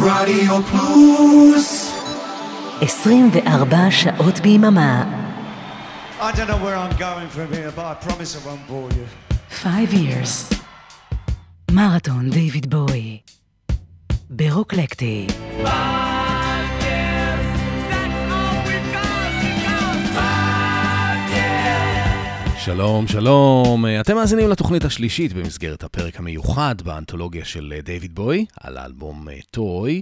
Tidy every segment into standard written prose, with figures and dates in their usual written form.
רדיו פלוס 24 שעות ביממה. I don't know where I'm going from here, but I promise I won't bore you. 5 years. מרתון דיוויד בואי ברוקלקטי. שלום, שלום. אתם מאזינים לתוכנית השלישית במסגרת הפרק המיוחד באנתולוגיה של דיוויד בואי, על האלבום טוי.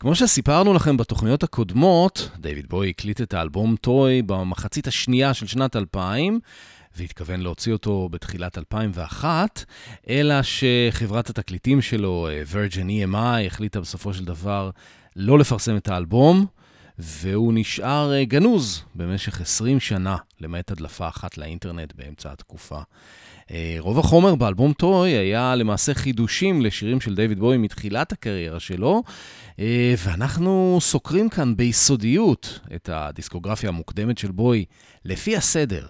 כמו שסיפרנו לכם בתוכניות הקודמות, דיוויד בואי הקליט את האלבום טוי במחצית השנייה של שנת 2000, והתכוון להוציא אותו בתחילת 2001, אלא שחברת התקליטים שלו, Virgin EMI, החליטה בסופו של דבר לא לפרסם את האלבום, והוא נשאר גנוז במשך 20 שנה, למעט הדלפה אחת לאינטרנט באמצע התקופה. רוב החומר באלבום טוי היה למעשה חידושים לשירים של דיוויד בואי מתחילת הקריירה שלו, ואנחנו סוקרים כאן ביסודיות את הדיסקוגרפיה המוקדמת של בואי לפי הסדר.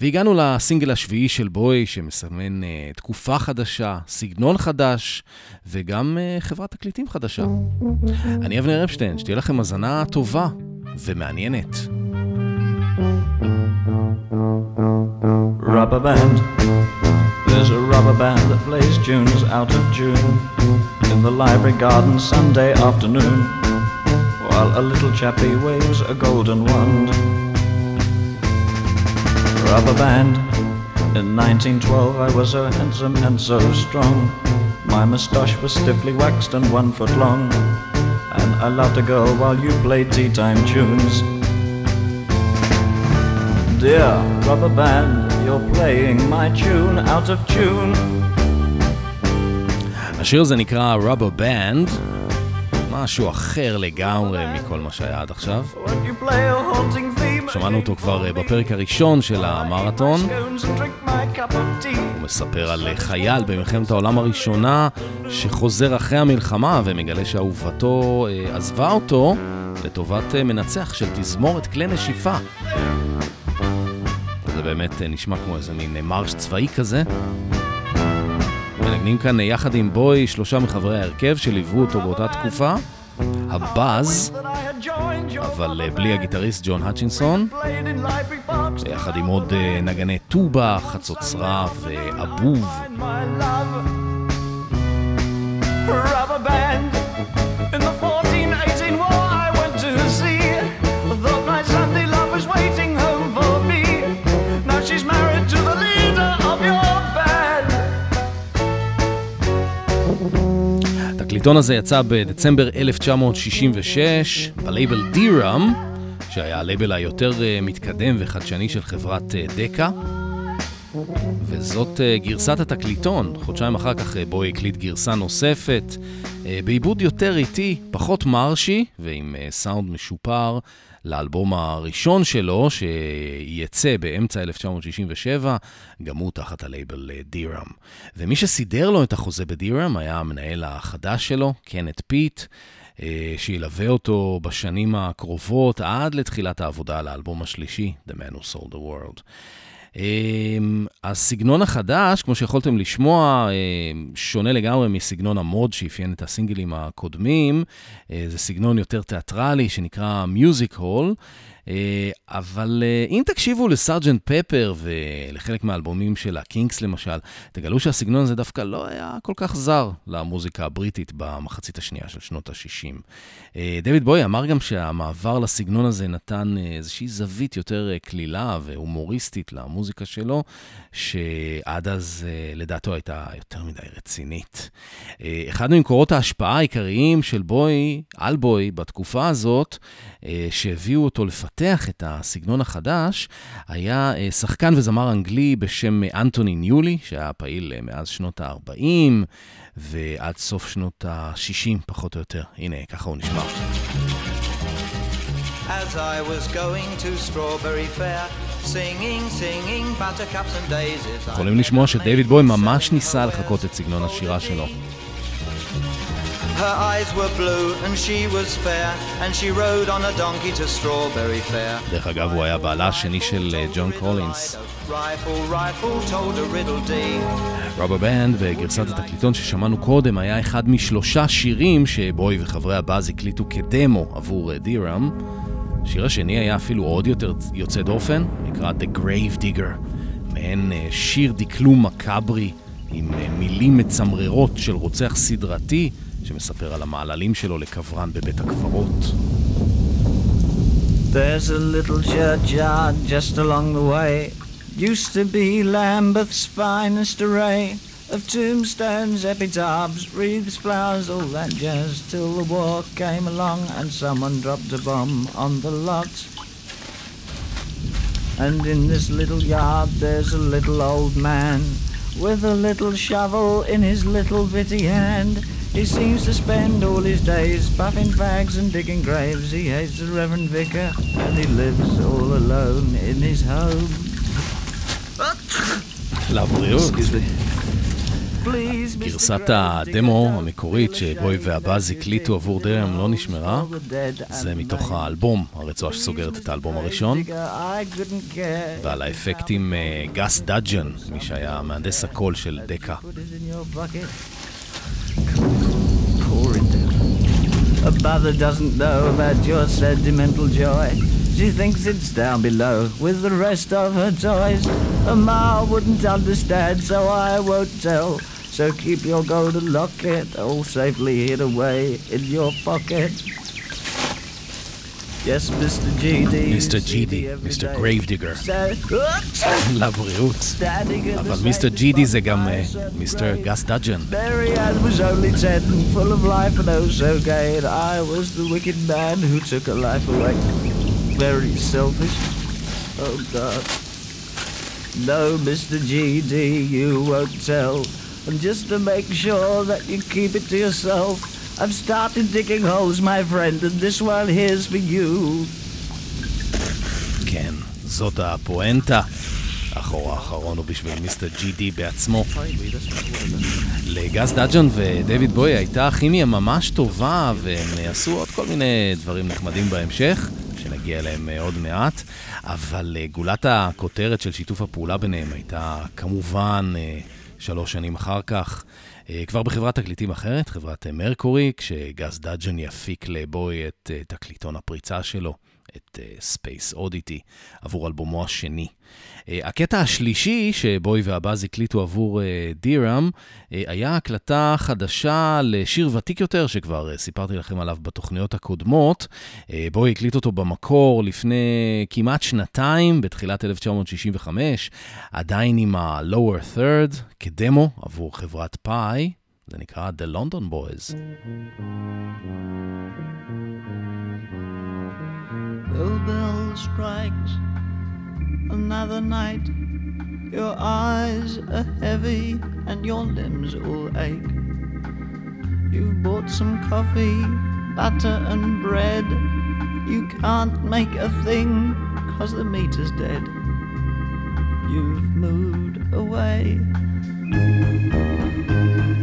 והגענו לסינגל השביעי של בואי שמסמן תקופה חדשה, סגנון חדש וגם חברת תקליטים חדשה. אני אבני רפשטיין, שתהיה לכם מזנה טובה ומעניינת. Rubber band, there's a rubber band that plays tunes out of tune in the library garden Sunday afternoon while a little chappy waves a golden wand. Rubber band. In 1912 I was so handsome and so strong. My moustache was stiffly waxed and 1 foot long. And I loved a girl while you played tea time tunes. Dear rubber band, you're playing my tune out of tune. השיר זה נקרא Rubber Band. משהו אחר לגמרי מכל מה שהיה עד עכשיו. שמענו אותו כבר בפרק הראשון של המרתון. הוא מספר על חייל במלחמת העולם הראשונה שחוזר אחרי המלחמה ומגלה שאהובתו עזבה אותו לטובת מנצח של תזמורת כלי נשיפה. זה באמת נשמע כמו איזה מין מרש צבאי כזה. מנגנים כאן יחד עם בואי 3 מחברי ההרכב שליוו אותו באותה תקופה, הבאז, אבל בלי הגיטריסט ג'ון הטשינסון, יחד עם עוד נגני טובה, חצוצרה ואבוב. העיתון הזה יצא בדצמבר 1966 בלייבל דרם, שהיה הלייבל היותר מתקדם וחדשני של חברת דקה, וזאת גרסת התקליטון. חודשיים אחר כך בואי הקליט גרסה נוספת בעיבוד יותר איטי, פחות מרשי ועם סאונד משופר לאלבום הראשון שלו שיצא באמצע 1967, גם הוא תחת הלייבל דירם. ומי שסידר לו את החוזה בדירם היה המנהל החדש שלו, קנת פיט, שילווה אותו בשנים הקרובות עד לתחילת העבודה על האלבום השלישי, The Man Who Sold The World. הסגנון החדש, כמו שיכולתם לשמוע, שונה לגמרי מסגנון המוד שאפיין את הסינגלים הקודמים. זה סגנון יותר תיאטרלי שנקרא מיוזיק הול, אבל אם תקשיבו לסרג'נט פפר ולחלק מהאלבומים של הקינקס למשל, תגלו שהסגנון הזה דווקא לא היה כל כך זר למוזיקה הבריטית במחצית השנייה של שנות ה-60. דיוויד בואי אמר גם שהמעבר לסגנון הזה נתן איזושהי זווית יותר כלילה והומוריסטית למוזיקה שלו, שעד אז לדעתו הייתה יותר מדי רצינית. אחד ממקורות ההשפעה העיקריים של בואי, על בואי בתקופה הזאת, שהביאו אותו לפתח את הסגנון החדש, היה שחקן וזמר אנגלי בשם אנטוני ניולי, שהיה פעיל מאז שנות ה-40 ועד סוף שנות ה-60 פחות או יותר. הנה, ככה הוא נשמע. As I was going to Strawberry Fair, singing buttercups and daisies. יכולים לשמוע שדייוויד בואי ממש ניסה לחקות את סגנון השירה שלו. Her eyes were blue and she was fair and she rode on a donkey to Strawberry Fair. דרך אגב, הוא היה בעלה השני של ג'ון קולינס. רבר בנד וגרסת התקליטון ששמענו קודם היה אחד משלושה שירים שבוי וחברי הבאז הקליטו כדמו עבור דירם. השיר השני היה אפילו עוד יותר יוצא דופן, נקרא The Grave Digger, מעין שיר דקלום מקברי עם מילים מצמררות של רוצח סדרתי שמספר על המעללים שלו לקברן בבית הקברות. There's a little churchyard just along the way, used to be Lambeth's finest array of tombstones, epitaphs, wreaths, flowers, all that jazz, till the war came along and someone dropped a bomb on the lot. And in this little yard there's a little old man with a little shovel in his little bitty hand. He seems to spend all his days puffing fags and digging graves. He hates the Reverend Vicar and he lives all alone in his home. לבריאות. גרסת הדמו המקורית שבוי והבאז הקליטו עבור דרם לא נשמרה. זה מתוך האלבום, הרצועה שסוגרת את האלבום הראשון. ועל האפקטים גס דאג'ן, מי שהיה מהנדס הקול של דקה. A mother doesn't know about your sentimental joy. She thinks it's down below with the rest of her toys. A ma wouldn't understand, so I won't tell. So keep your golden locket all safely hid away in your pocket. Yes, Mr. GD. Mr. GD, Mr. Gravedigger. לבריאות. אבל מיסטר GD זה גם מיסטר גס דאג'ן. Mary Ann was only 10, full of life and oh so gay, and I was the wicked man who took her life away. Very selfish. Oh God. No, Mr. GD, you won't tell. And just to make sure that you keep it to yourself, I've started digging holes, my friend, and this one here's for you. כן, זאת הפואנטה. אחורה האחרון הוא בשביל מיסטר ג'י-די בעצמו. לגס דאג'ון ודייוויד בוי הייתה כימיה ממש טובה, והם עשו עוד כל מיני דברים נחמדים בהמשך, שנגיע אליהם עוד מעט, אבל גולת הכותרת של שיתוף הפעולה ביניהם הייתה כמובן 3 שנים אחר כך, כבר בחברת תקליטים אחרת, חברת מרקורי, כשגס דאג'ן יפיק לבוי את תקליטון הפריצה שלו, את Space Oddity, עבור אלבומו השני. הקטע השלישי שבוי והבאז הקליטו עבור דירם, היה הקלטה חדשה לשיר ותיק יותר, שכבר סיפרתי לכם עליו בתוכניות הקודמות. בוי הקליט אותו במקור לפני כמעט 2 בתחילת 1965, עדיין עם ה-Lower Third, כדמו עבור חברת פאי, זה נקרא The London Boys. The bell strikes another night. Your eyes are heavy and your limbs all ache. You've bought some coffee, butter and bread. You can't make a thing 'cause the meter's dead. You've moved away.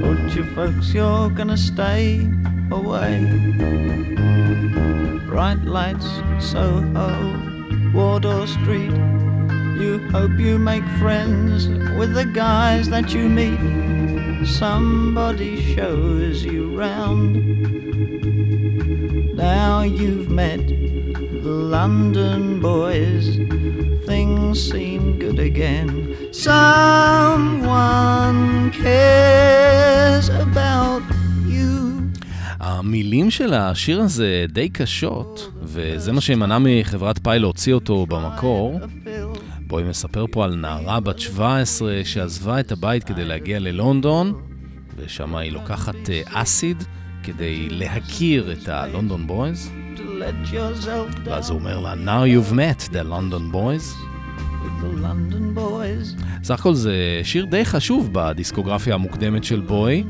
Told you folks you're gonna stay away. Bright lights, Soho, Wardour Street. You hope you make friends with the guys that you meet. Somebody shows you round. Now you've met the London boys. Things seem good again. Someone cares about המילים של השיר הזה די קשות, וזה מה שמנע מחברת פאי להוציא אותו במקור. בואי מספר פה על נערה בת 17 שעזבה את הבית כדי להגיע ללונדון, ושם היא לוקחת אסיד כדי להכיר את הלונדון בויז. ואז הוא אומר לה, Now you've met the London boys. סך הכל זה שיר די חשוב בדיסקוגרפיה המוקדמת של בוי.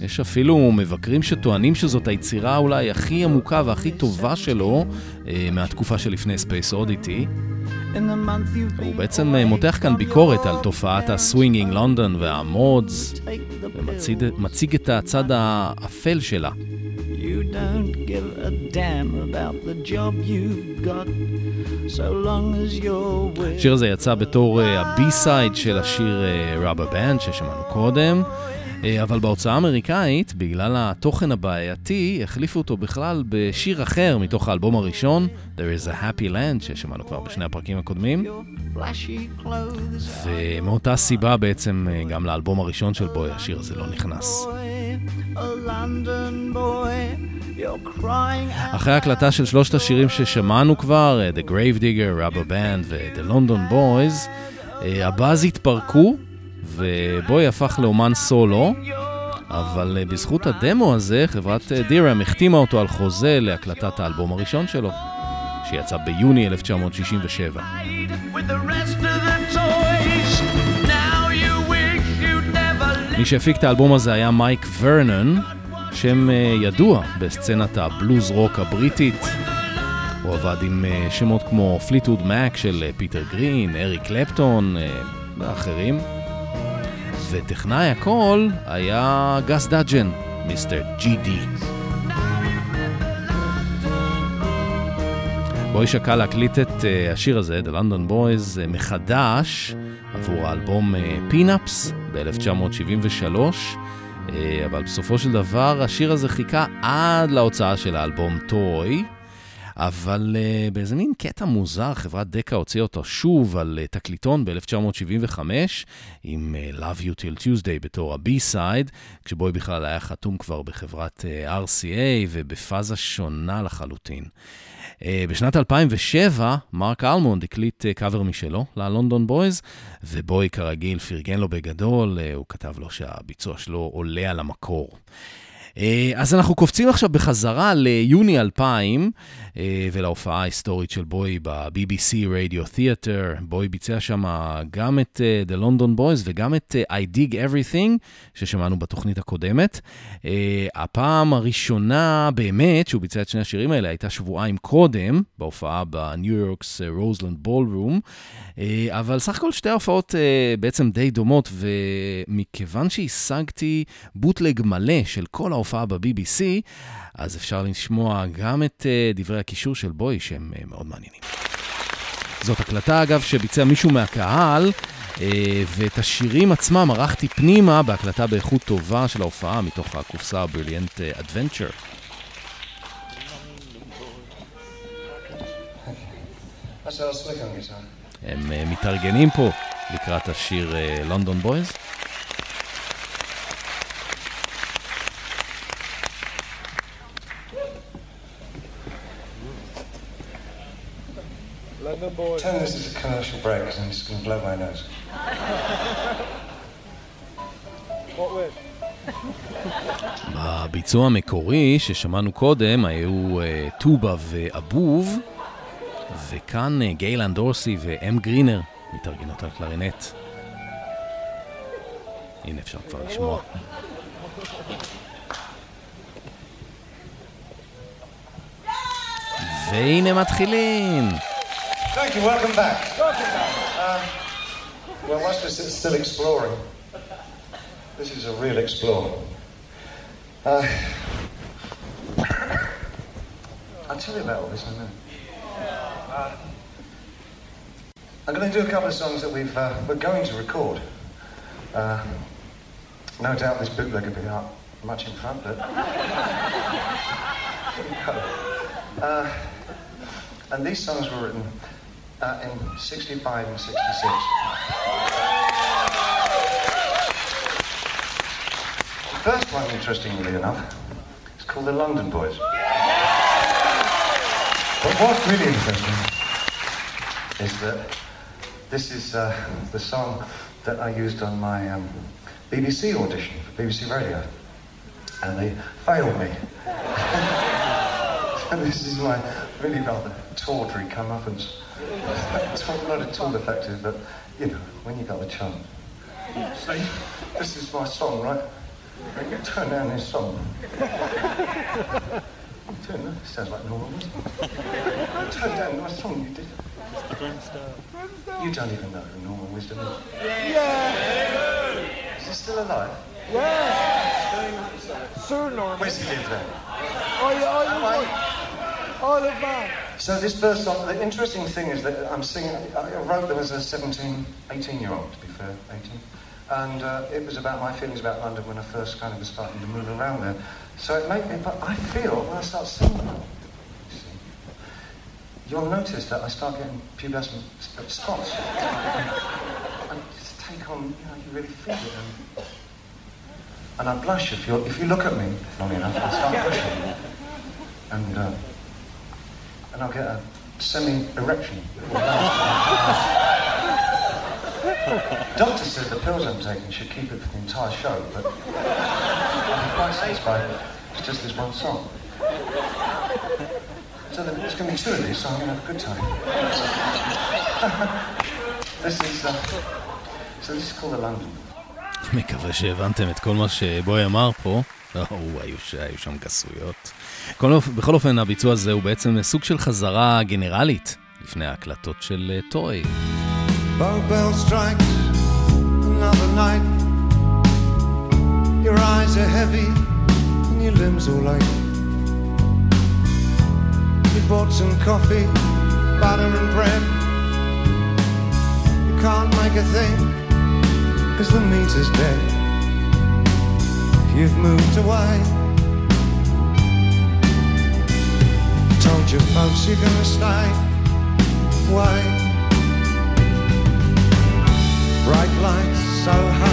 יש אפילו מבקרים שטוענים שזאת היצירה אולי הכי עמוקה והכי טובה שלו מהתקופה שלפני Space Oddity. הוא בעצם מותח כאן ביקורת על תופעת הסווינגינג לונדון והמודס, ומציג את הצד האפל שלה. You don't give a damn about the job you've got. השיר הזה יצא בתור הבי-סייד של השיר Rubber Band ששמענו קודם, אבל בהוצאה האמריקאית, בגלל התוכן הבעייתי, החליפו אותו בכלל בשיר אחר מתוך האלבום הראשון, There is a Happy Land, ששמענו כבר בשני הפרקים הקודמים. ומאותה סיבה בעצם גם לאלבום הראשון של בוי, השיר הזה לא נכנס. אחרי הקלטה של שלושת השירים ששמענו כבר, The Grave Digger, Rubber Band ו-The London Boys, הבאז התפרקו, ובוי הפך לאומן סולו, אבל בזכות הדמו הזה חברת דירם החתימה אותו על חוזה להקלטת האלבום הראשון שלו, שיצא ביוני 1967. מי שהפיק את האלבום הזה היה מייק ורנון, שם ידוע בסצנת הבלוז רוק הבריטית. הוא עבד עם שמות כמו פליטווד מק של פיטר גרין, אריק קלפטון ואחרים. וטכנאי הכל היה גס דאג'ן, מיסטר ג'י די. בוי שקל להקליט את השיר הזה, The London Boys, מחדש עבור האלבום פינאפס ב-1973, אבל בסופו של דבר השיר הזה חיכה עד להוצאה של האלבום טוי, אבל באיזה מין קטע מוזר חברת דקה הוציאה אותו שוב על תקליטון ב-1975 עם Love You Till Tuesday בתור ה-B-Side, כשבוי בכלל היה חתום כבר בחברת RCA ובפאזה שונה לחלוטין. בשנת 2007 מרק אלמונד הקליט קאבר משלו ללונדון בויז, ובוי כרגיל פרגן לו בגדול, הוא כתב לו שהביצוע שלו עולה על המקור. אז אנחנו קופצים עכשיו בחזרה ליוני 2000 ולהופעה ההיסטורית של בוי ב-BBC Radio Theater. בוי ביצע שם גם את The London Boys וגם את I Dig Everything ששמענו בתוכנית הקודמת. הפעם הראשונה באמת שהוא ביצע את שני השירים האלה הייתה שבועיים קודם בהופעה בניו יורקס רוזלנד בולרום, אבל סך הכל שתי ההופעות בעצם די דומות, ומכיוון שהשגתי בוטלג מלא של כל ההופעה ב-BBC, אז אפשר לשמוע גם את דברי הקישור של בוי שהם מאוד מעניינים. זאת הקלטה אגב שביצע מישהו מהקהל, ואת השירים עצמם ערכתי פנימה בהקלטה באיכות טובה של ההופעה מתוך הקופסה הבריליאנט אדוונצ'ר. הם מתארגנים פה לקראת השיר London Boys. Tell me this is a commercial break because I'm just going to blow my nose. What with? בביצוע המקורי ששמענו קודם היו טובה ואבוב, וכאן גייל אן דורסי ואם גרינר מתארגנות על קלרינט. הנה אפשר כבר לשמוע. והנה מתחילים. Thank you, welcome back. Well, whilst we're still exploring, this is a real explore. I'll tell you about all this in a minute. I'm going to do a couple of songs that we're going to record. No doubt this bootleg will be up much in front, but... and these songs were written... in 65 and 66. The first one, interestingly enough, is called The London Boys. But what's really interesting is that this is the song that I used on my BBC audition for BBC Radio, and they failed me. So this is my really rather tawdry comeuppance. It's not at all effective, but, you know, when you got the chance. See, this is my song, right? I can turn down this song. It sounds like normal, doesn't it? Turn down my song, you did. Mr. Grimstar. You don't even know who Norman Wisdom is. Yeah! Is he still alive? Yeah! Sir Norman. Where's he live then? All of mine. So this first song, the interesting thing is that I'm singing, I wrote them as a 17, 18-year-old, to be fair, 18. And it was about my feelings about London when I first kind of was starting to move around there. So it made me, but I feel when I start singing them, you see, you'll notice that I start getting pubescent spots. And just take on, you know, you really feel it. And I blush if you look at me long enough, I start blushing. And I'll get a semi-erection. Doctor said the pills I'm taking should keep it for the entire show, but I'm quite satisfied. It's just this one song. So there's going to be two of these, so I'm going to have a good time. This is called The London. מקווה שהבנתם את כל מה שבוי אמר פה. היו שם גסויות. בכל אופן, הביצוע הזה הוא בעצם סוג של חזרה גנרלית לפני ההקלטות של טוי. Bow bell strikes another night. Your eyes are heavy and your limbs are light. You bought some coffee, butter and bread. You can't make a thing cause the meat is dead. You've moved away. Told your folks you're gonna stay away. Bright lights, Soho,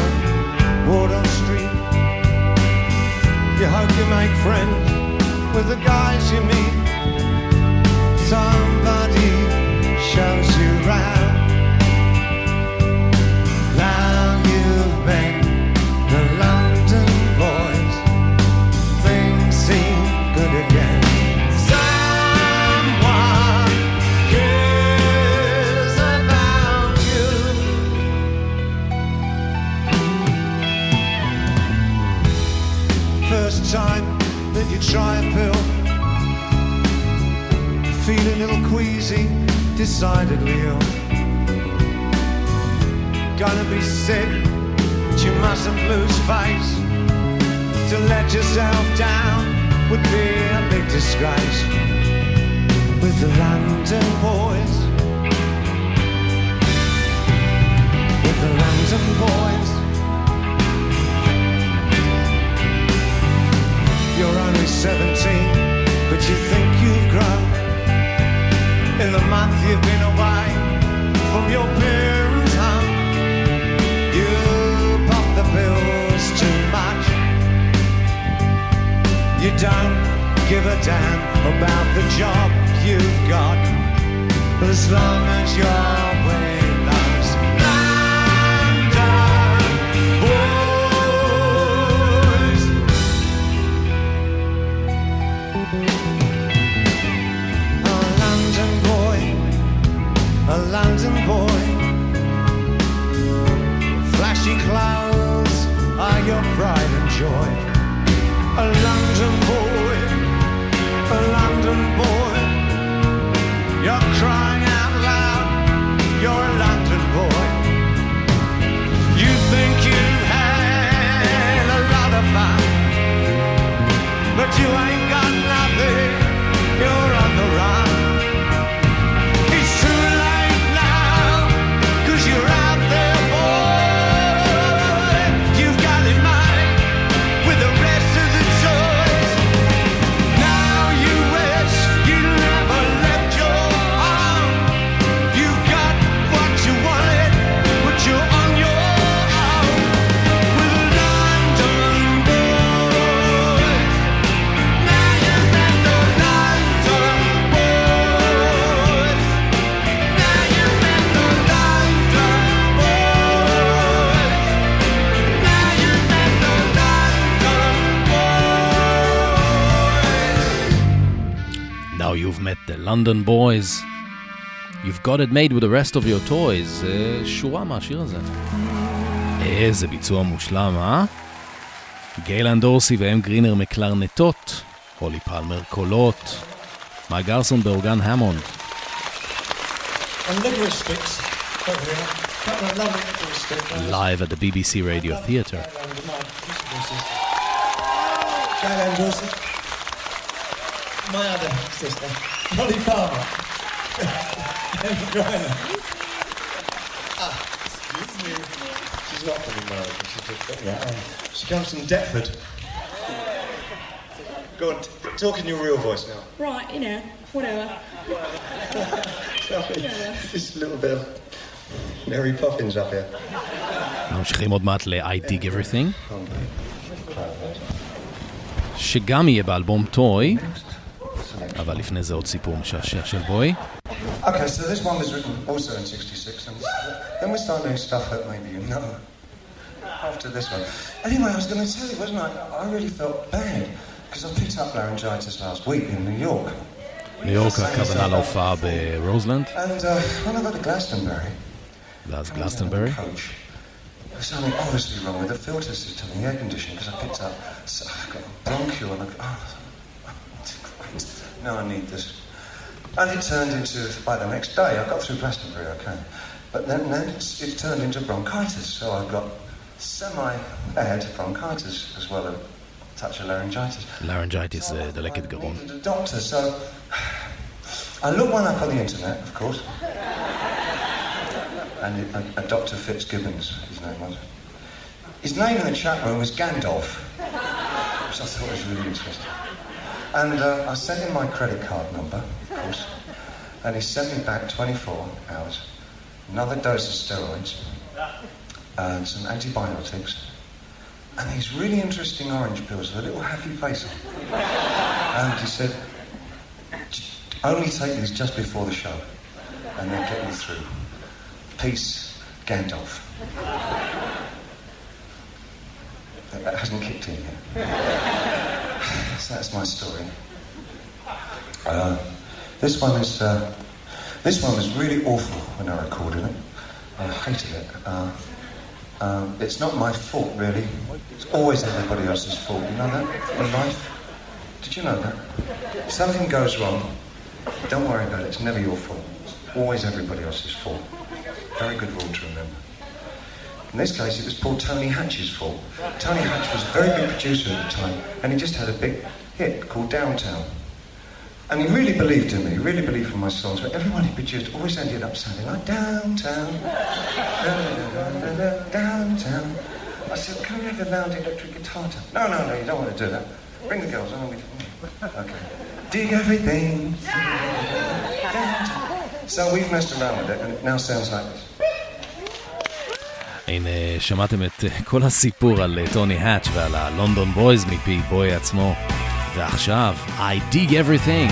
Wardour Street. You hope you make friends with the guys you meet. Somebody shows you round. Now you've met the London boys. Things seem good again. Time that you try a pill, feel a little queasy, decidedly ill. Gonna be sick, but you mustn't lose face. To let yourself down would be a big disgrace. With the London boys, with the London boys. You're only 17, but you think you've grown. In a month you've been away from your parents' home. You pop the pills too much. You don't give a damn about the job you've got, as long as you're with us. A London boy. Flashy clothes are your pride and joy. A London boy, a London boy. You're crying out loud, you're a London boy. You think you had a lot of fun, but you ain't got nothing, you're on the run. You've met the London boys. You've got it made with the rest of your toys. שורה מהשיר הזה. איזה ביצוע מושלם, אה? גייל אן דורסי ואם גרינר מקלרנטות, הולי פלמר קולות, מייק גארסון באורגן המונד. And liver sticks. Live at the BBC Radio Theater. גייל אן דורסי. my other sister, Molly Palmer. Emm Gryner. Excuse me. She's not from America. She comes from Deptford. Go on, talk in your real voice now. Right, you know, whatever. This little bit of Mary Poppins up here. ממשיכים עוד מעט ל-I Dig Everything. שגם יהיה באלבום טוי, אבל לפני זה עוד סיפור משעשע של בוי. Okay, so this one was written also in 66, and then we started doing stuff that maybe you know after this one. Anyway, I was going to tell you, wasn't I? I really felt bad, because I picked up laryngitis last week in New York. ניו יורק, הכוונה להופעה ברוזלנד. And when I got to Glastonbury, ואז גלסטנברי. There's something obviously wrong with the filter system in the air conditioning because I picked up, so I've got a bronchial and now I need this. And it turned into, by the next day, I got through Glastonbury, okay. But then it turned into bronchitis, so I've got semi-bad bronchitis as well as a touch of laryngitis. Laryngitis זה דלקת גרון. I needed a doctor, so I looked one up on the internet, of course. And a Dr. Fitzgibbons, his name was. His name in the chat room was Gandalf, which I thought was really interesting. And I sent him my credit card number, of course, and he sent me back 24 hours, another dose of steroids, and some antibiotics, and these really interesting orange pills with a little happy face on. And he said, only take these just before the show, and they'll get you through. Peace, Gandalf. That hasn't kicked in yet. So that's my story. This one was really awful when I recorded it. I hated it. It's not my fault, really. It's always everybody else's fault. You know that? In life. Did you know that? If something goes wrong, don't worry about it. It's never your fault. It's always everybody else's fault. Very good rule to remember. In this case, it was poor Tony Hatch's fault. Tony Hatch was a very big producer at the time, and he just had a big hit called Downtown. And he really believed in me, he really believed in my songs, but everyone he produced always ended up sounding like Downtown, Downtown. I said, can we have a loud electric guitar tone? No, you don't want to do that. Bring the girls on with you. Okay. Dig everything. Downtown. So we've messed around with it and it now sounds like this. הנה, שמעתם את כל הסיפור על טוני האץ' ועל הלונדון בויז מפי בוי עצמו. ועכשיו, I dig everything. Dig everything.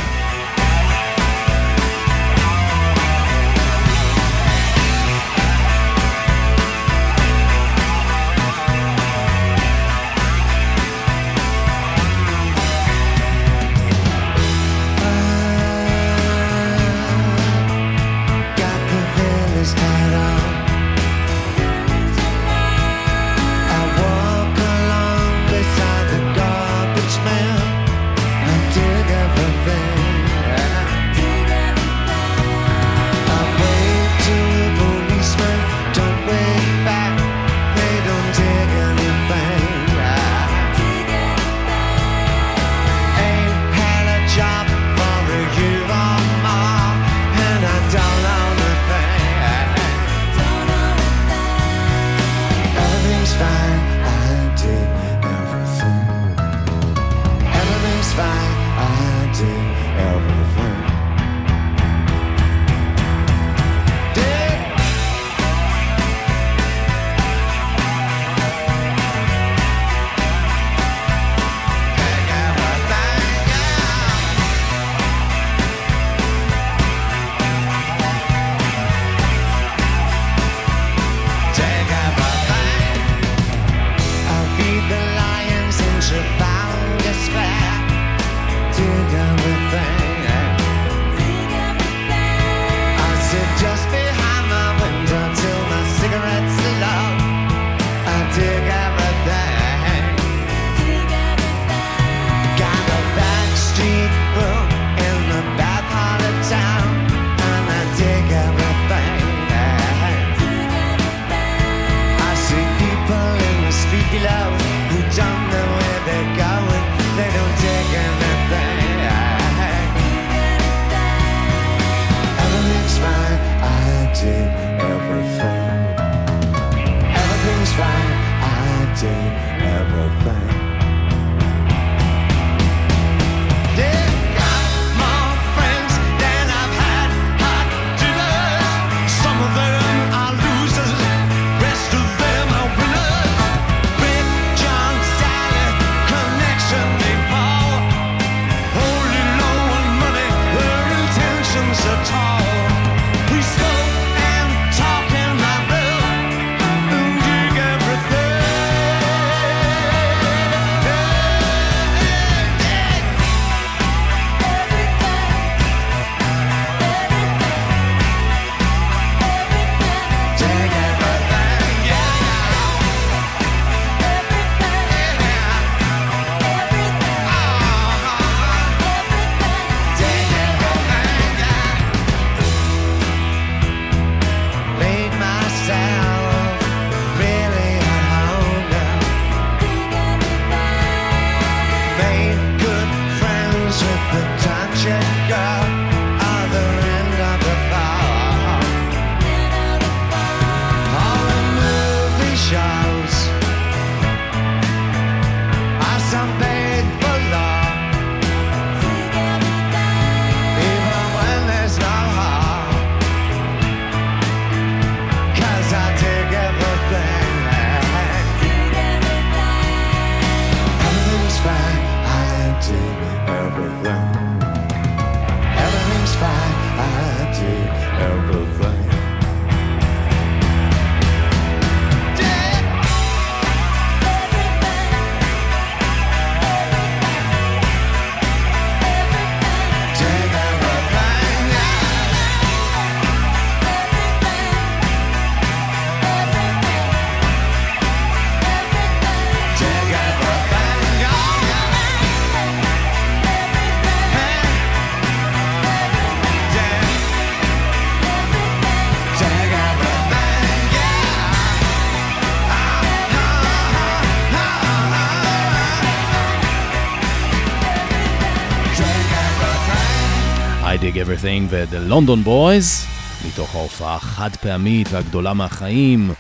I Dig Everything ו-The London Boys, מתוך ההופעה חד פעמית והגדולה מהחיים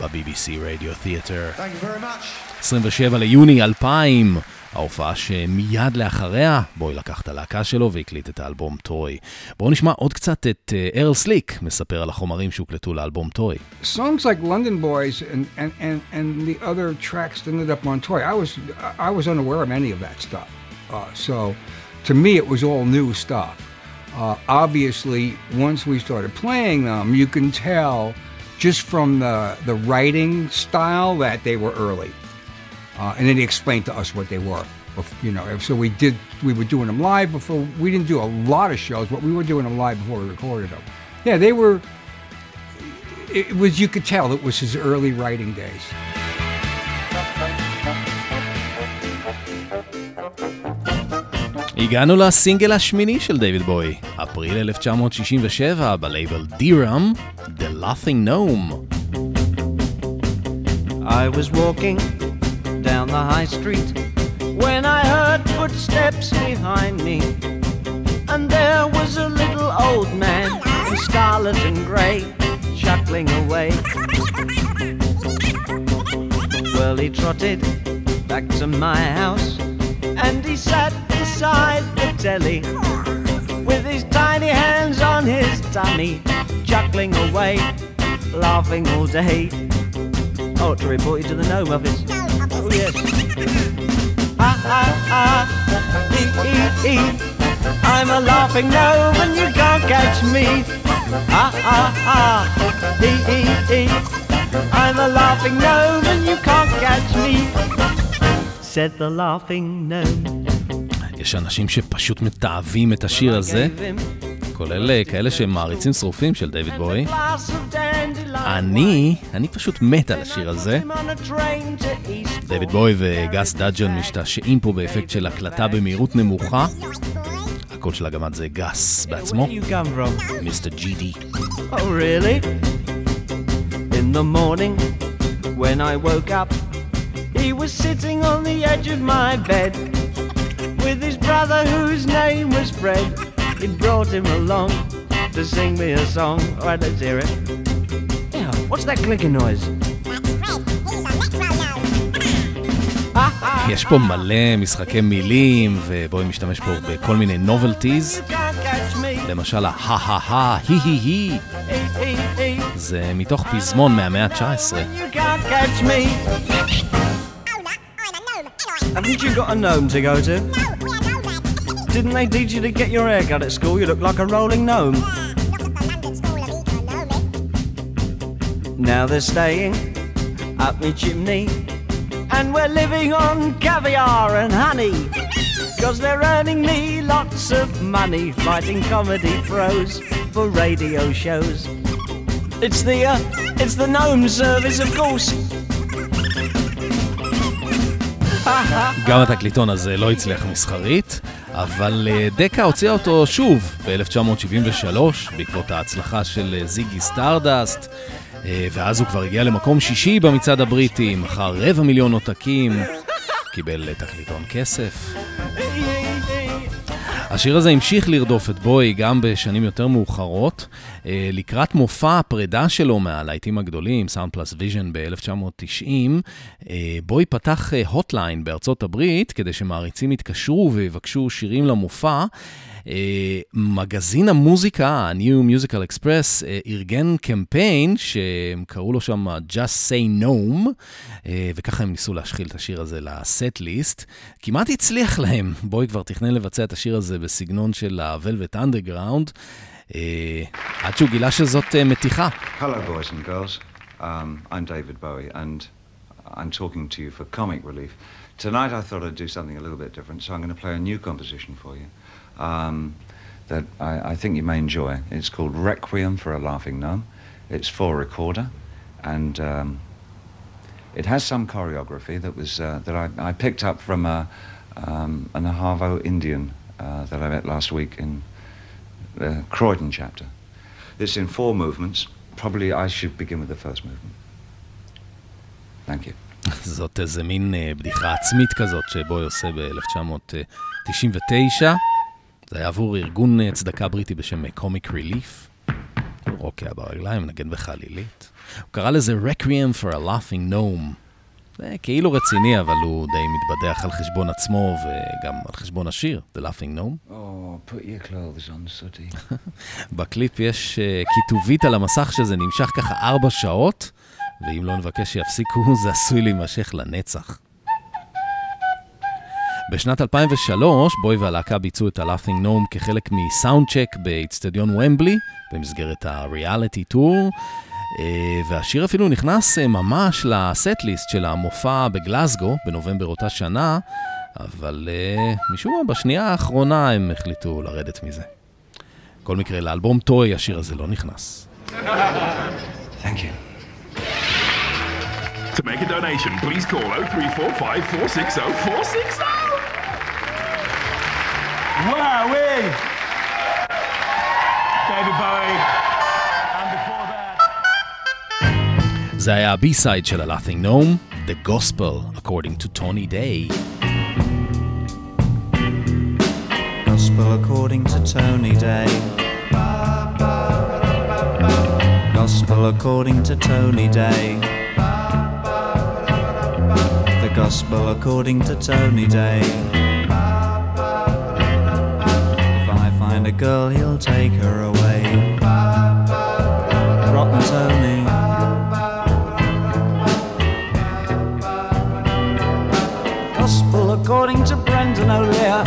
ב-BBC Radio Theater. 27 ליוני 2000, ההופעה שמיד לאחריה בוי לקח את הלהקה שלו והקליט את האלבום טוי. בואו נשמע עוד קצת את ארל סליק מספר על החומרים שהוקלטו לאלבום טוי. Songs like London Boys and the other tracks that ended up on Toy, I was unaware of any of that stuff. So to me it was all new stuff. Obviously once we started playing them you can tell just from the writing style that they were early. And then he explained to us what they were, you know, so we were doing them live before. We didn't do a lot of shows, but we were doing them live before we recorded them. Yeah, it was, you could tell it was his early writing days. הגענו לסינגל השמיני של דיוויד בוי, אפריל 1967, בלייבל Deram, The Laughing Gnome. I was walking down the high street when I heard footsteps behind me, and there was a little old man in scarlet and grey chuckling away. Well, he trotted back to my house and he sat beside the telly with his tiny hands on his tummy, chuckling away, laughing all day. Oh, to report you to the Gnome office. Oh, yes. Ha, ha, ha, e, e, e. I'm a laughing gnome and you can't catch me. Ha, ha, ha, e, e, e. I'm a laughing gnome and you can't catch me. Said the laughing gnome. יש אנשים שפשוט מתאהבים את השיר הזה, כולל כאלה שמעריצים שרופים של דיוויד בוי. אני פשוט מת על השיר הזה. דיוויד בוי וגס דאג'ון משתעשעים פה באפקט של הקלטה במהירות נמוכה. הקול של הגמד זה גס בעצמו. מיסטר ג'י די. Oh really? In the morning when I woke up he was sitting on the edge of my bed with his brother whose name was Fred. He brought him along to sing me a song. All right, let's hear it. What's that clicking noise? יש פה מלא משחקי מילים, ובואי משתמש פה בכל מיני נובלטיז. למשל, ה-ה-ה, הי-הי-הי. זה מתוך פזמון מהמאה ה-19. Haven't you got a gnome to go to? Didn't they teach you to get your hair cut at school? You look like a rolling gnome. Now they're staying up my chimney and we're living on caviar and honey, cause they're earning me lots of money fighting comedy pros for radio shows. It's the gnome service of course. גם התקליטון הזה לא הצליח מסחרית, אבל דקה הוציאה אותו שוב ב-1973 בעקבות ההצלחה של זיגי סטארדאסט, ואז הוא כבר הגיע למקום שישי במצעד הבריטי, מחר 250,000 עותקים, קיבל תקליטון כסף. השיר הזה המשיך לרדוף את בוי גם בשנים יותר מאוחרות, לקראת מופע הפרידה שלו מהלהיטים הגדולים, סאונד פלאס ויז'ן ב-1990, בוי פתח הוטליין בארצות הברית, כדי שמעריצים יתקשרו ויבקשו שירים למופע. מגזין המוזיקה, ה-New Musical Express, ארגן קמפיין שהם קראו לו שם Just Say Gnome, וככה הם ניסו להשחיל את השיר הזה לסט ליסט. כמעט הצליח להם, בוי כבר תכנן לבצע את השיר הזה בסגנון של ה-Velvet Underground, עד שהוא גילה שזאת מתיחה. Hello boys and girls, I'm David Bowie and I'm talking to you for Comic Relief. Tonight I thought I'd do something a little bit different, so I'm going to play a new composition for you. That I think you may enjoy. It's called Requiem for a Laughing Gnome. It's for recorder, and it has some choreography that was that I picked up from an Ahavo Indian that I met last week in the Croydon chapter. It's in four movements. Probably I should begin with the first movement. Thank you. זאת איזה מין בדיחה עצמית כזאת שבוי עושה ב-1999. זה היה עבור ארגון צדקה בריטי בשם Comic Relief. הוא רוקע ברגליים, נגן בחלילית. הוא קרא לזה Requiem for a Laughing Gnome. זה כאילו רציני, אבל הוא די מתבדח על חשבון עצמו וגם על חשבון השיר, The Laughing Gnome. Oh, put your clothes on, sooty. בקליפ יש כיתובית על המסך שזה נמשך ככה 4 שעות, ואם לא נבקש שיפסיקו, זה עשוי להימשך לנצח. בשנת 2003, בוי והלהקה ביצעו את הלאפינג נום כחלק מסאונדצ'ק באצטדיון ומבלי, במסגרת הריאליטי טור, והשיר אפילו נכנס ממש לסט-ליסט של המופע בגלסגו, בנובמבר אותה שנה, אבל משום מה, בשנייה האחרונה הם החליטו לרדת מזה. בכל מקרה, לאלבום טוי השיר הזה לא נכנס. Thank you. To make a donation, please call 0345 460 460. What are we? David Bowie. And before that... זה היה ה-B-side של ה-Laughing Gnome, The Gospel, according to Tony Day. Gospel according to Tony Day. Gospel according to Tony Day. Gospel according to Tony Day. If I find a girl, he'll take her away. Rotten Tony. Gospel according to Brendan O'Lear.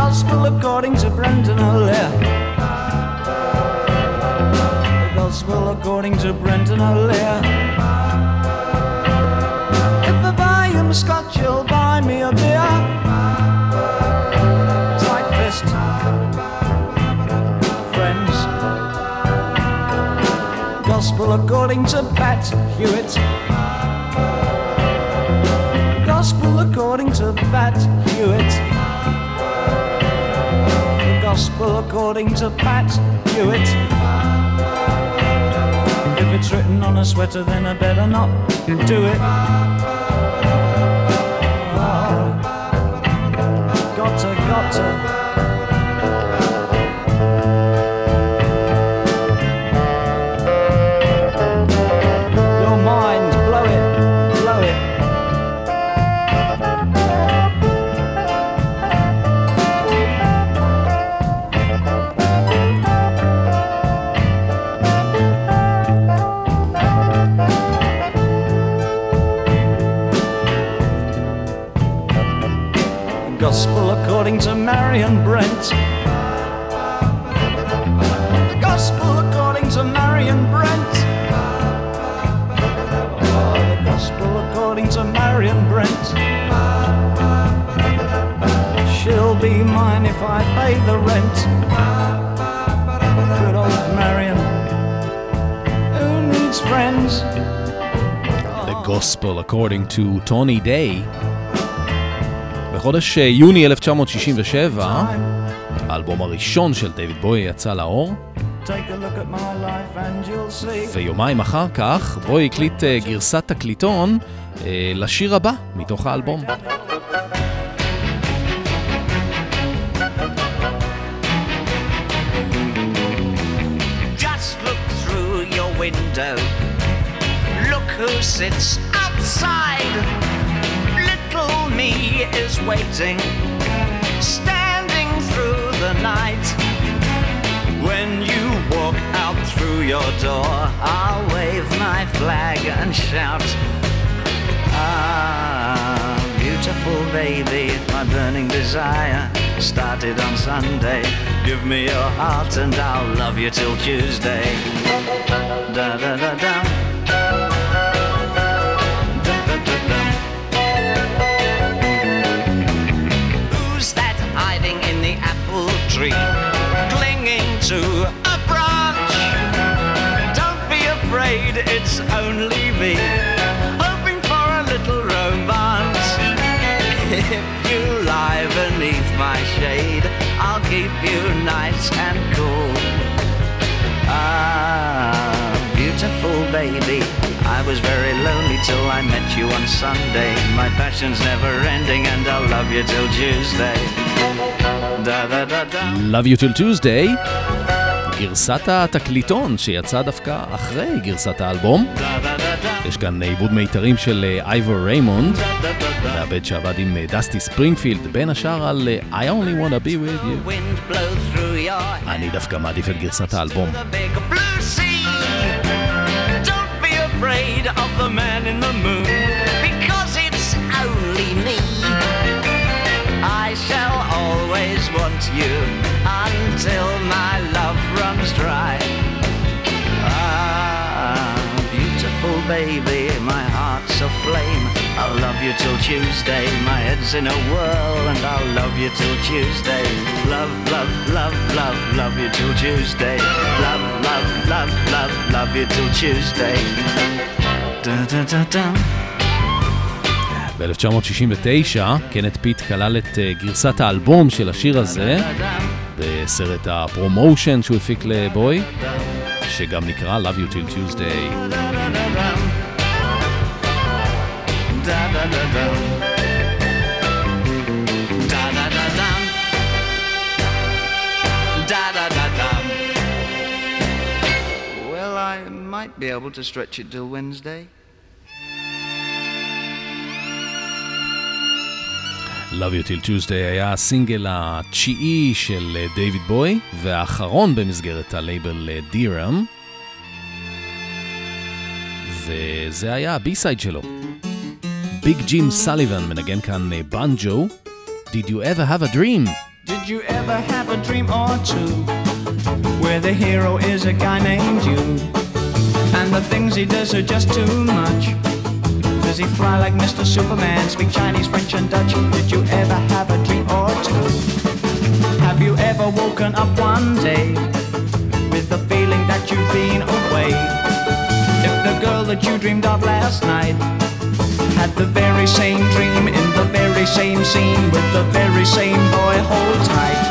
Gospel according to Brendan O'Lear. The Gospel according to Brendan O'Lear. Scotch, you'll buy me a beer. Tight fist. Friends. Gospel according to Pat Hewitt. Gospel according to Pat Hewitt. The Gospel according to Pat Hewitt. If it's written on a sweater, then I better not do it. Gotta. To Marion Brent. The Gospel according to Marion Brent. Oh, the Gospel according to Marion Brent. She'll be mine if I pay the rent. Good old Marion. Who needs friends? The Gospel according to Tony Day. בחודש יוני 1967, האלבום הראשון של דיוויד בוי יצא לאור, ויומיים אחר כך בוי הקליט גרסת תקליטון לשיר הבא מתוך האלבום. Just look through your window. Look who sits outside. Me is waiting, standing through the night. When you walk out through your door, I'll wave my flag and shout, ah, beautiful baby, my burning desire started on Sunday. Give me your heart and I'll love you till Tuesday. Da da da da. Clinging to a branch. Don't be afraid, it's only me, hoping for a little romance. If you lie beneath my shade, I'll keep you nice and cool. Ah, beautiful baby, I I was very lonely till I met you on Sunday. My passion's never ending and I'll love you till Tuesday. Da da da da. Love you till Tuesday. גרסת התקליטון שיצא דווקא אחרי גרסת האלבום. יש כאן עיבוד מיתרים של אייבר ריימונד, מעבד שעבד עם דסטי ספרינגפילד, בין השאר על I only wanna be with you. אני דווקא מעדיף את גרסת האלבום. Of the man in the moon, because it's only me. I shall always want you until my love runs dry. Ah, beautiful baby, my heart's aflame. I'll love you till Tuesday. My head's in a whirl and I'll love you till Tuesday. Love, love, love, love, love you till Tuesday. Love, love, love, love, love you till Tuesday. ב-1969 קנת פיט כלל את גרסת האלבום של השיר הזה בסרט הפרומושן שהוא הפיק לבוי, שגם נקרא Love You Till Tuesday. Well, I might be able to stretch it till Wednesday. Love You Till Tuesday היה הסינגל התשיעי של דייוויד בוי והאחרון במסגרת הלייבל דירם, וזה היה הבי-סייד שלו. ביג ג'ים סליבן מנגן כאן בנג'ו. Did you ever have a dream? Did you ever have a dream or two where the hero is a guy named you and the things he does are just too much? Does he fly like Mr. Superman, speak Chinese, French and Dutch? Did you ever have a dream or two? Have you ever woken up one day with the feeling that you've been away? If the girl that you dreamed of last night had the very same dream in the very same scene with the very same boy, hold tight.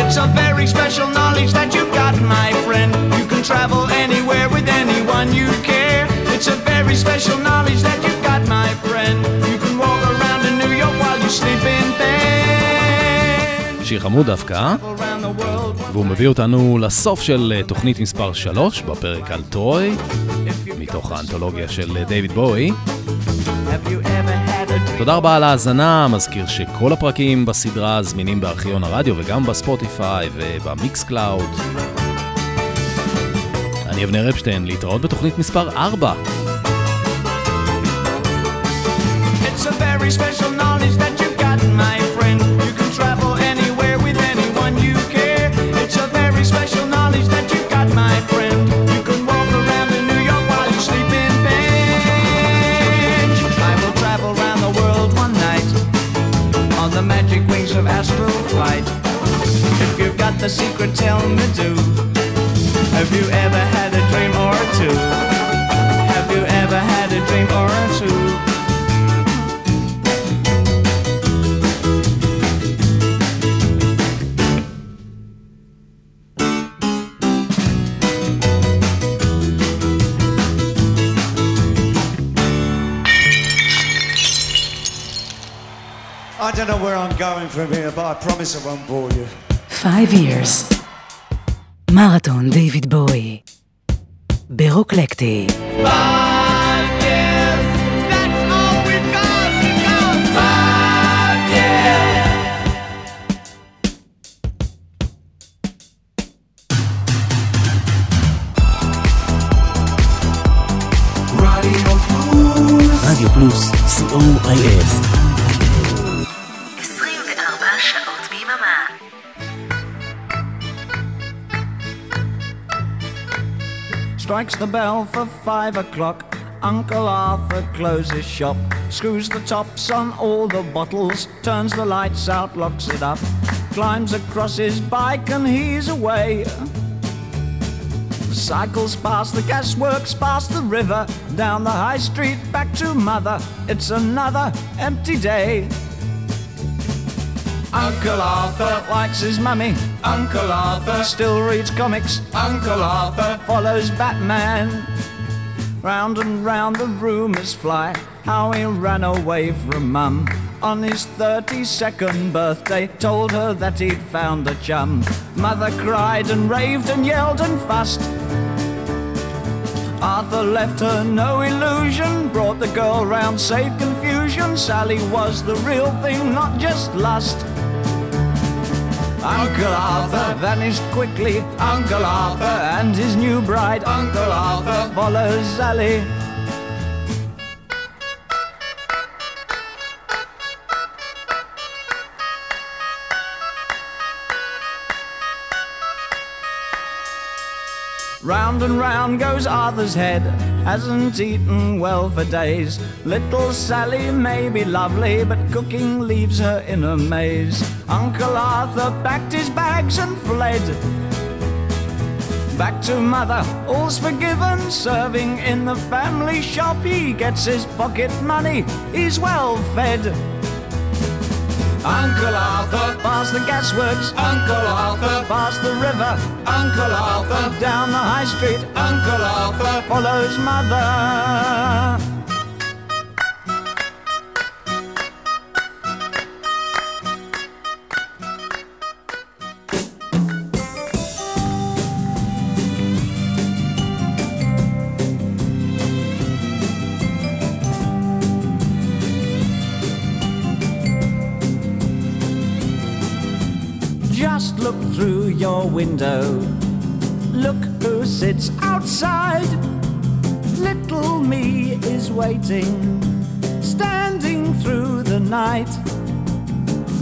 It's a very special knowledge that you've got, my friend. You can travel anywhere with anyone you care. It's a very special knowledge that you've got, my friend. You can walk around in New York while you sleep in bed. שיר חמוד דווקא, והוא מביא אותנו לסוף של תוכנית מספר 3 בפרק על טוי מתוך האנתולוגיה של דייוויד בואי. תודה רבה על ההאזנה. מזכיר שכל הפרקים בסדרה זמינים בארכיון הרדיו וגם בספוטיפיי ובמיקס קלאוד. אני אבנר רפשטיין, להתראות בתוכנית מספר 4. It's a very special knowledge that you've got, my friend. You can travel anywhere with anyone you care. It's a very special knowledge that you've got, my friend. Of astral flight. If you've got the secret, tell me do. Have you ever had a dream or two? Have you ever had a dream or two? I don't know where I'm going from here, but I promise I won't bore you. 5 years. Marathon David Bowie. ברוקלקטי. 5 years. That's all we've got to go. 5 years. Radio Plus. Radio Plus. COIS. Strikes the bell for 5 o'clock. Uncle Arthur closes shop, screws the tops on all the bottles, turns the lights out, locks it up, climbs across his bike and he's away. Cycles past the gasworks, past the river, down the high street, back to mother. It's another empty day. Uncle Arthur likes his mummy. Uncle Arthur still reads comics. Uncle Arthur follows Batman. Round and round the rumors fly, how he ran away from Mum. On his 32nd birthday, told her that he'd found a chum. Mother cried and raved and yelled and fussed. Arthur left her no illusion, brought the girl round, saved confusion. Sally was the real thing, not just lust. Uncle Arthur vanished quickly, Uncle Arthur and his new bride, Uncle Arthur follows Sally. Round and round goes Arthur's head, hasn't eaten well for days. Little Sally may be lovely, but cooking leaves her in a maze. Uncle Arthur packed his bags and fled. Back to Mother, all's forgiven, serving in the family shop. He gets his pocket money, he's well fed. Uncle Arthur, past the gasworks, Uncle Arthur, past the river, Uncle Arthur, down the high street, Uncle Arthur follows Mother. Your window, look who sits outside. Little me is waiting, standing through the night.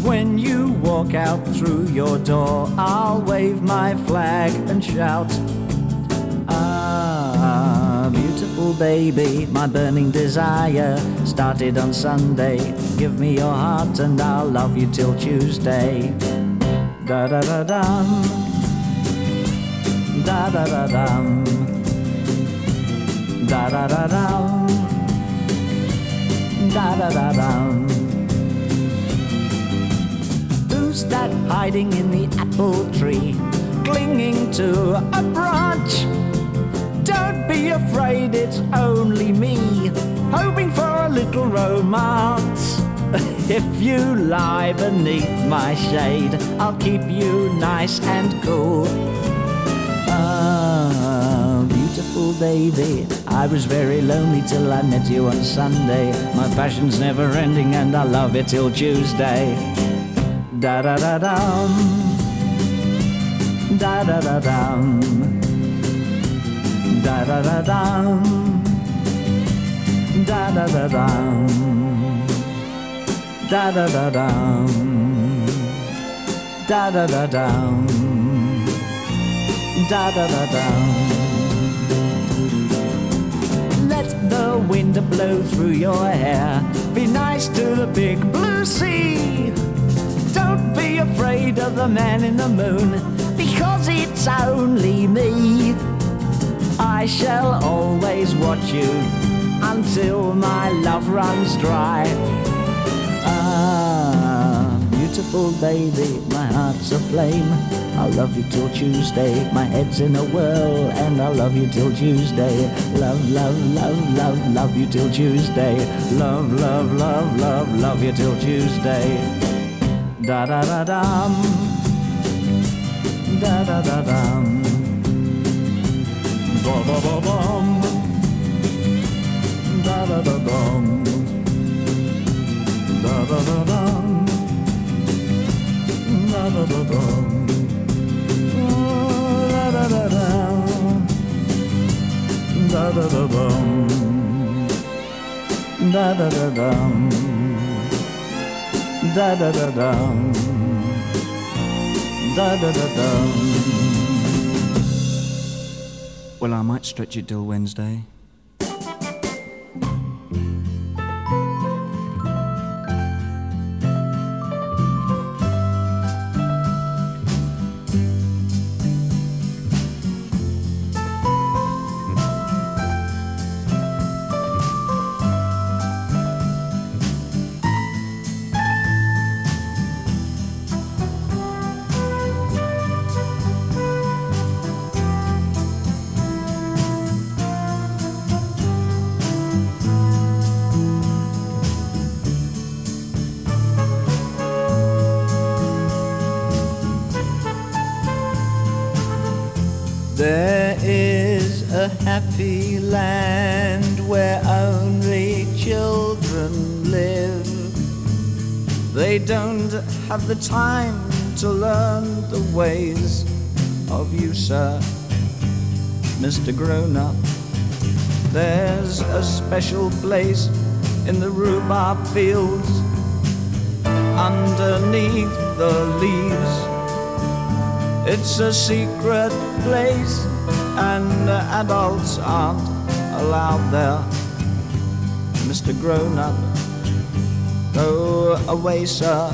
When you walk out through your door, I'll wave my flag and shout, ah, beautiful baby, my burning desire started on Sunday. Give me your heart and I'll love you till Tuesday. Da da da dum, da da da dum, da da da dum, da da da dum. Who's that hiding in the apple tree, clinging to a branch? Don't be afraid, it's only me, hoping for a little romance. If you lie beneath my shade, I'll keep you nice and cool. Ah, beautiful baby, I was very lonely till I met you on Sunday. My passion's never ending and I love it till Tuesday. Da da da dum, da da da dum, da da da dum, da da da dum. Da da da dum, da da da dum, da da da dum. Let the wind blow through your hair, be nice to the big blue sea. Don't be afraid of the man in the moon, because it's only me. I shall always watch you until my love runs dry. Ah, beautiful baby, my heart's aflame. I'll love you till Tuesday. My head's in a whirl, and I'll love you till Tuesday. Love, love, love, love, love you till Tuesday. Love, love, love, love, love you till Tuesday. Da da da dum, da da da dum, ba ba ba bum, da da da bum. Da da da dum, da da da dum, da da da dum, da da da dum, da da da dum, da da da dum, da da da dum. Well, I might stretch it till Wednesday. a happy land where only children live. They don't have the time to learn the ways of you, sir, Mr. Grown-Up. There's a special place in the rhubarb fields, underneath the leaves. It's a secret place, and adults aren't allowed there, Mr. Grown-Up. Go away, sir.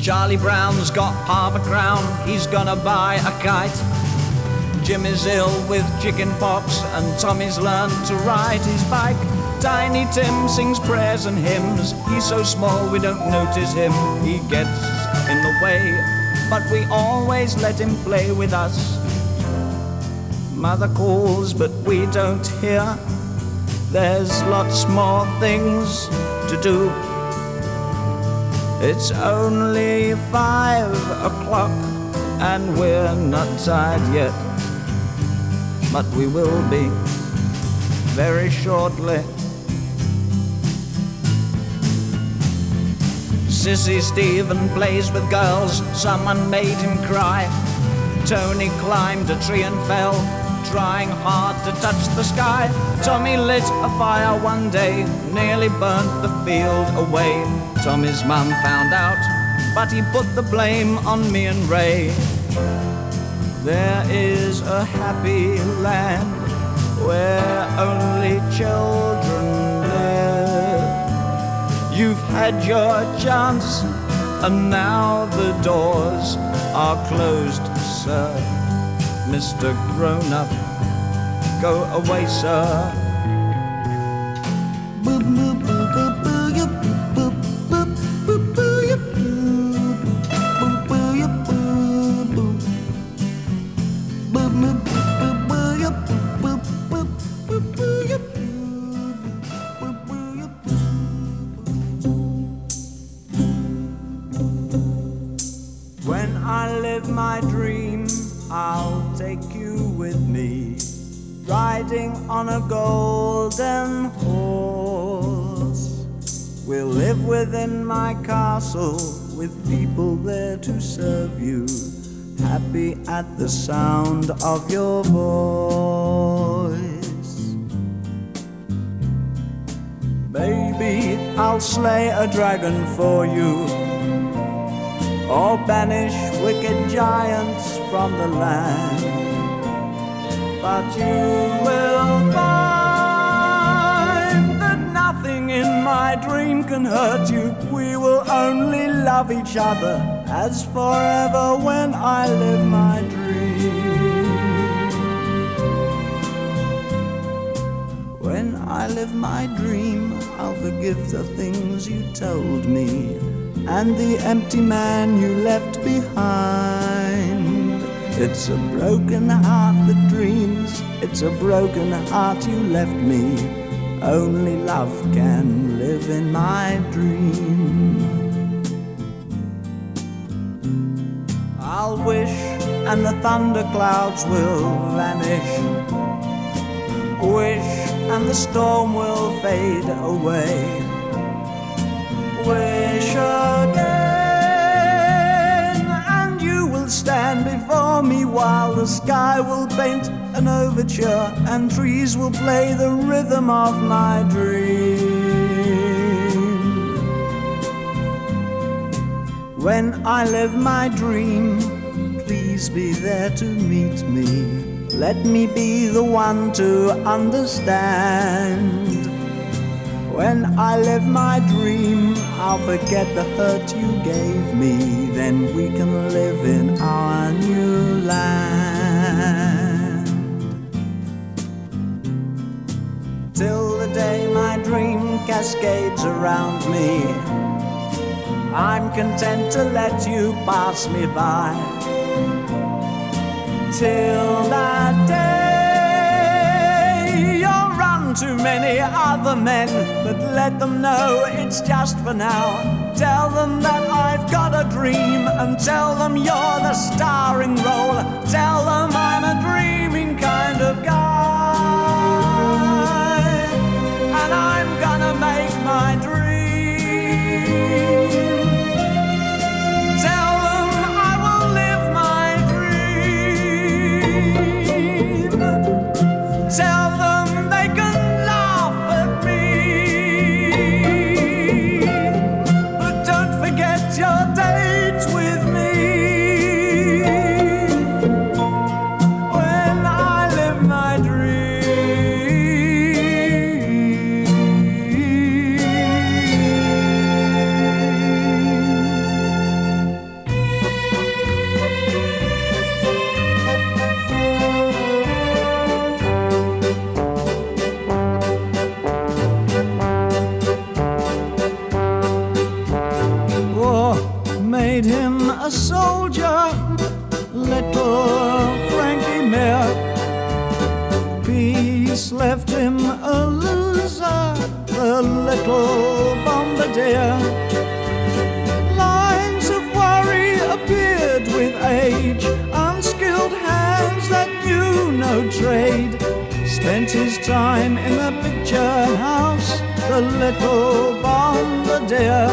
Charlie Brown's got half a crown, he's gonna buy a kite. Jimmy's ill with chicken pox and Tommy's learned to ride his bike. Tiny Tim sings prayers and hymns. He's so small we don't notice him. He gets in the way, but we always let him play with us. Mother calls, but we don't hear. There's lots more things to do. It's only 5 o'clock and we're not tired yet, but we will be very shortly. Sissy Stephen plays with girls, someone made him cry. Tony climbed a tree and fell, trying hard to touch the sky. Tommy lit a fire one day, nearly burnt the field away. Tommy's mum found out, but he put the blame on me and Ray. There is a happy land where only children live. You've had your chance and now the doors are closed, sir. Mr. Grown-Up, go away, sir. Boop, boop, boop, boop, boop, boop, boop, boop, boop. My dream, I'll take you with me, riding on a golden horse. We'll live within my castle with people there to serve you, happy at the sound of your voice. Baby, I'll slay a dragon for you, or banish wicked giants from the land. But you will find that nothing in my dream can hurt you. We will only love each other as forever when I live my dream. When I live my dream, I'll forgive the things you told me and the empty man you left behind. It's a broken heart that dreams, it's a broken heart you left me. Only love can live in my dream. I'll wish and the thunderclouds will vanish, wish and the storm will fade away. Wish again, and you will stand before me while the sky will paint an overture and trees will play the rhythm of my dream. When I live my dream, please be there to meet me. Let me be the one to understand. When I live my dream, I'll forget the hurt you gave me. Then we can live in our new land. Till the day my dream cascades around me, I'm content to let you pass me by. Till that day, too many other men that let them know it's just for now. Tell them that I've got a dream, and tell them you're the starring role. Tell them I'm a dreaming kind of guy, and I'm gonna make my dream. Tell them I will live my dream. Tell them they can laugh at me, but don't forget your dates with me when I live my dream. A soldier, little Frankie Mare. Peace left him a loser, the little bombardier. Lines of worry appeared with age, unskilled hands that knew no trade. Spent his time in the picture house, the little bombardier.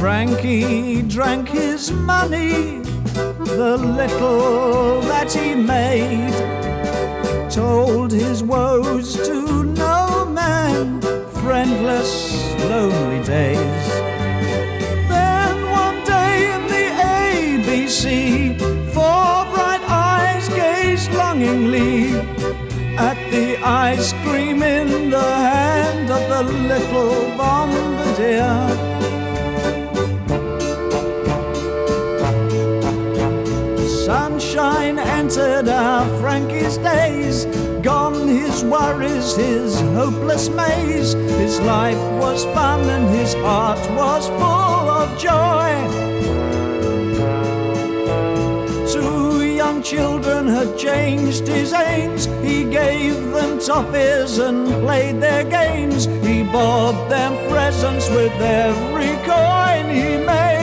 Frankie drank his money, the little that he made. Told his woes to no man, friendless, lonely days. Then one day in the ABC, four bright eyes gazed longingly at the ice cream in the hand of the little bombardier. Sunshine entered our Frankie's days. Gone his worries, his hopeless maze. His life was fun and his heart was full of joy. Two young children had changed his aims. He gave them toffees and played their games. He bought them presents with every coin he made.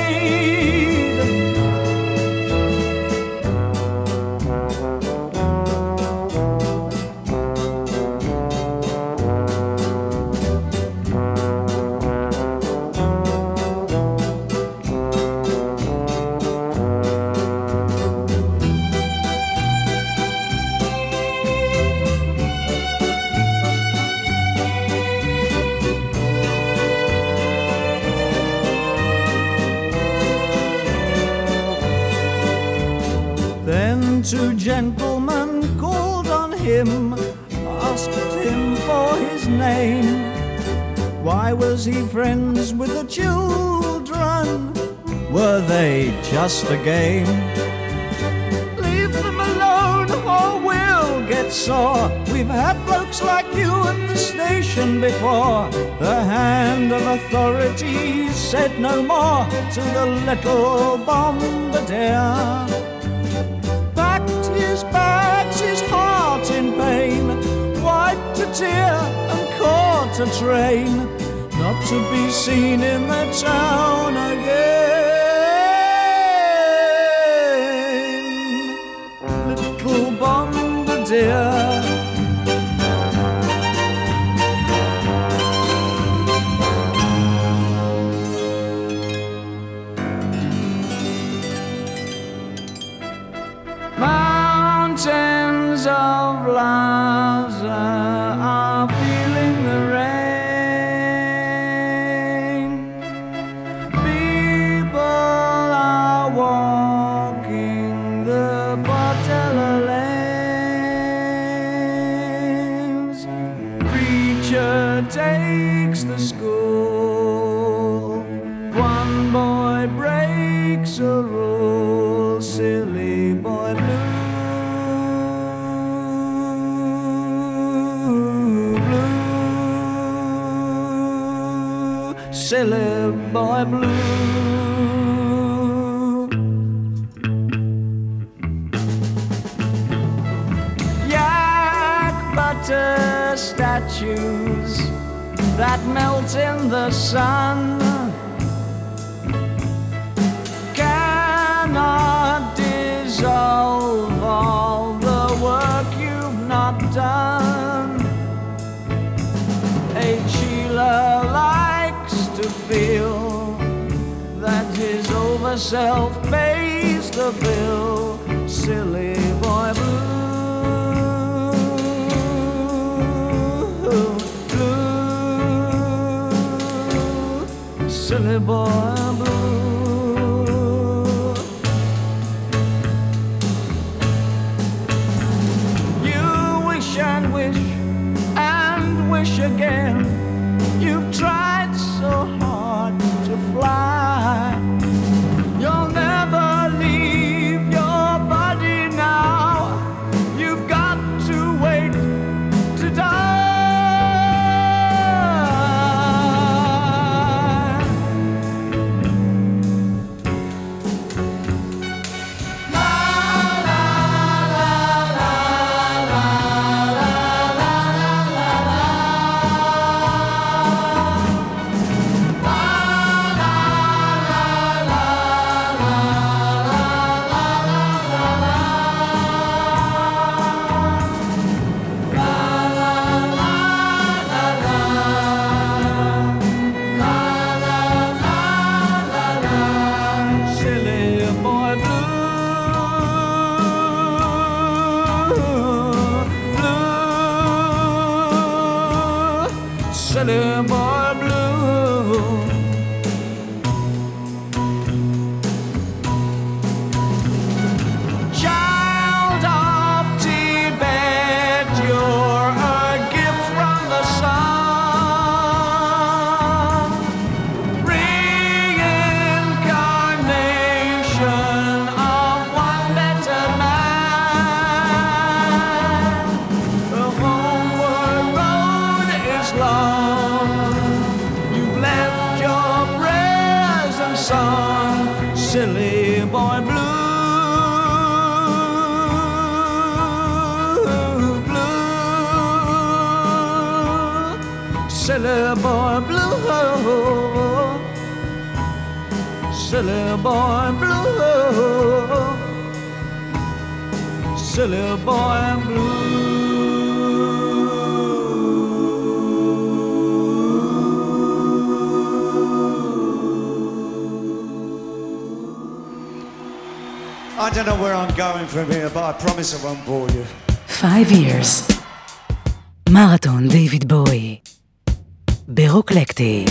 Two gentlemen called on him, asked him for his name. Why was he friends with the children? Were they just a game? Leave them alone or we'll get sore. We've had blokes like you at the station before. The hand of authority said no more to the little bombardier. His bags, his heart in pain, wiped a tear and caught a train, not to be seen in the town again. Little bombardier. Of loves are feeling the rain. People are walking the bottle lanes. Preacher takes the school. One boy breaks a rule. Silly boy blue. Silly boy blue. water statues that melt in the sun cannot dissolve all the work you've not done. A Sheila likes to feel that his overself pays the bill. Silly boy blue. Silly boy blue. You wish and wish and wish again. You've tried so hard to fly. You'll never leave your body now. You've got to wait to die. Silly boy blue, silly boy blue. I don't know where I'm going from here, but I promise I won't bore you. 5 years. מרתון דייוויד בואי ברוקלקטי.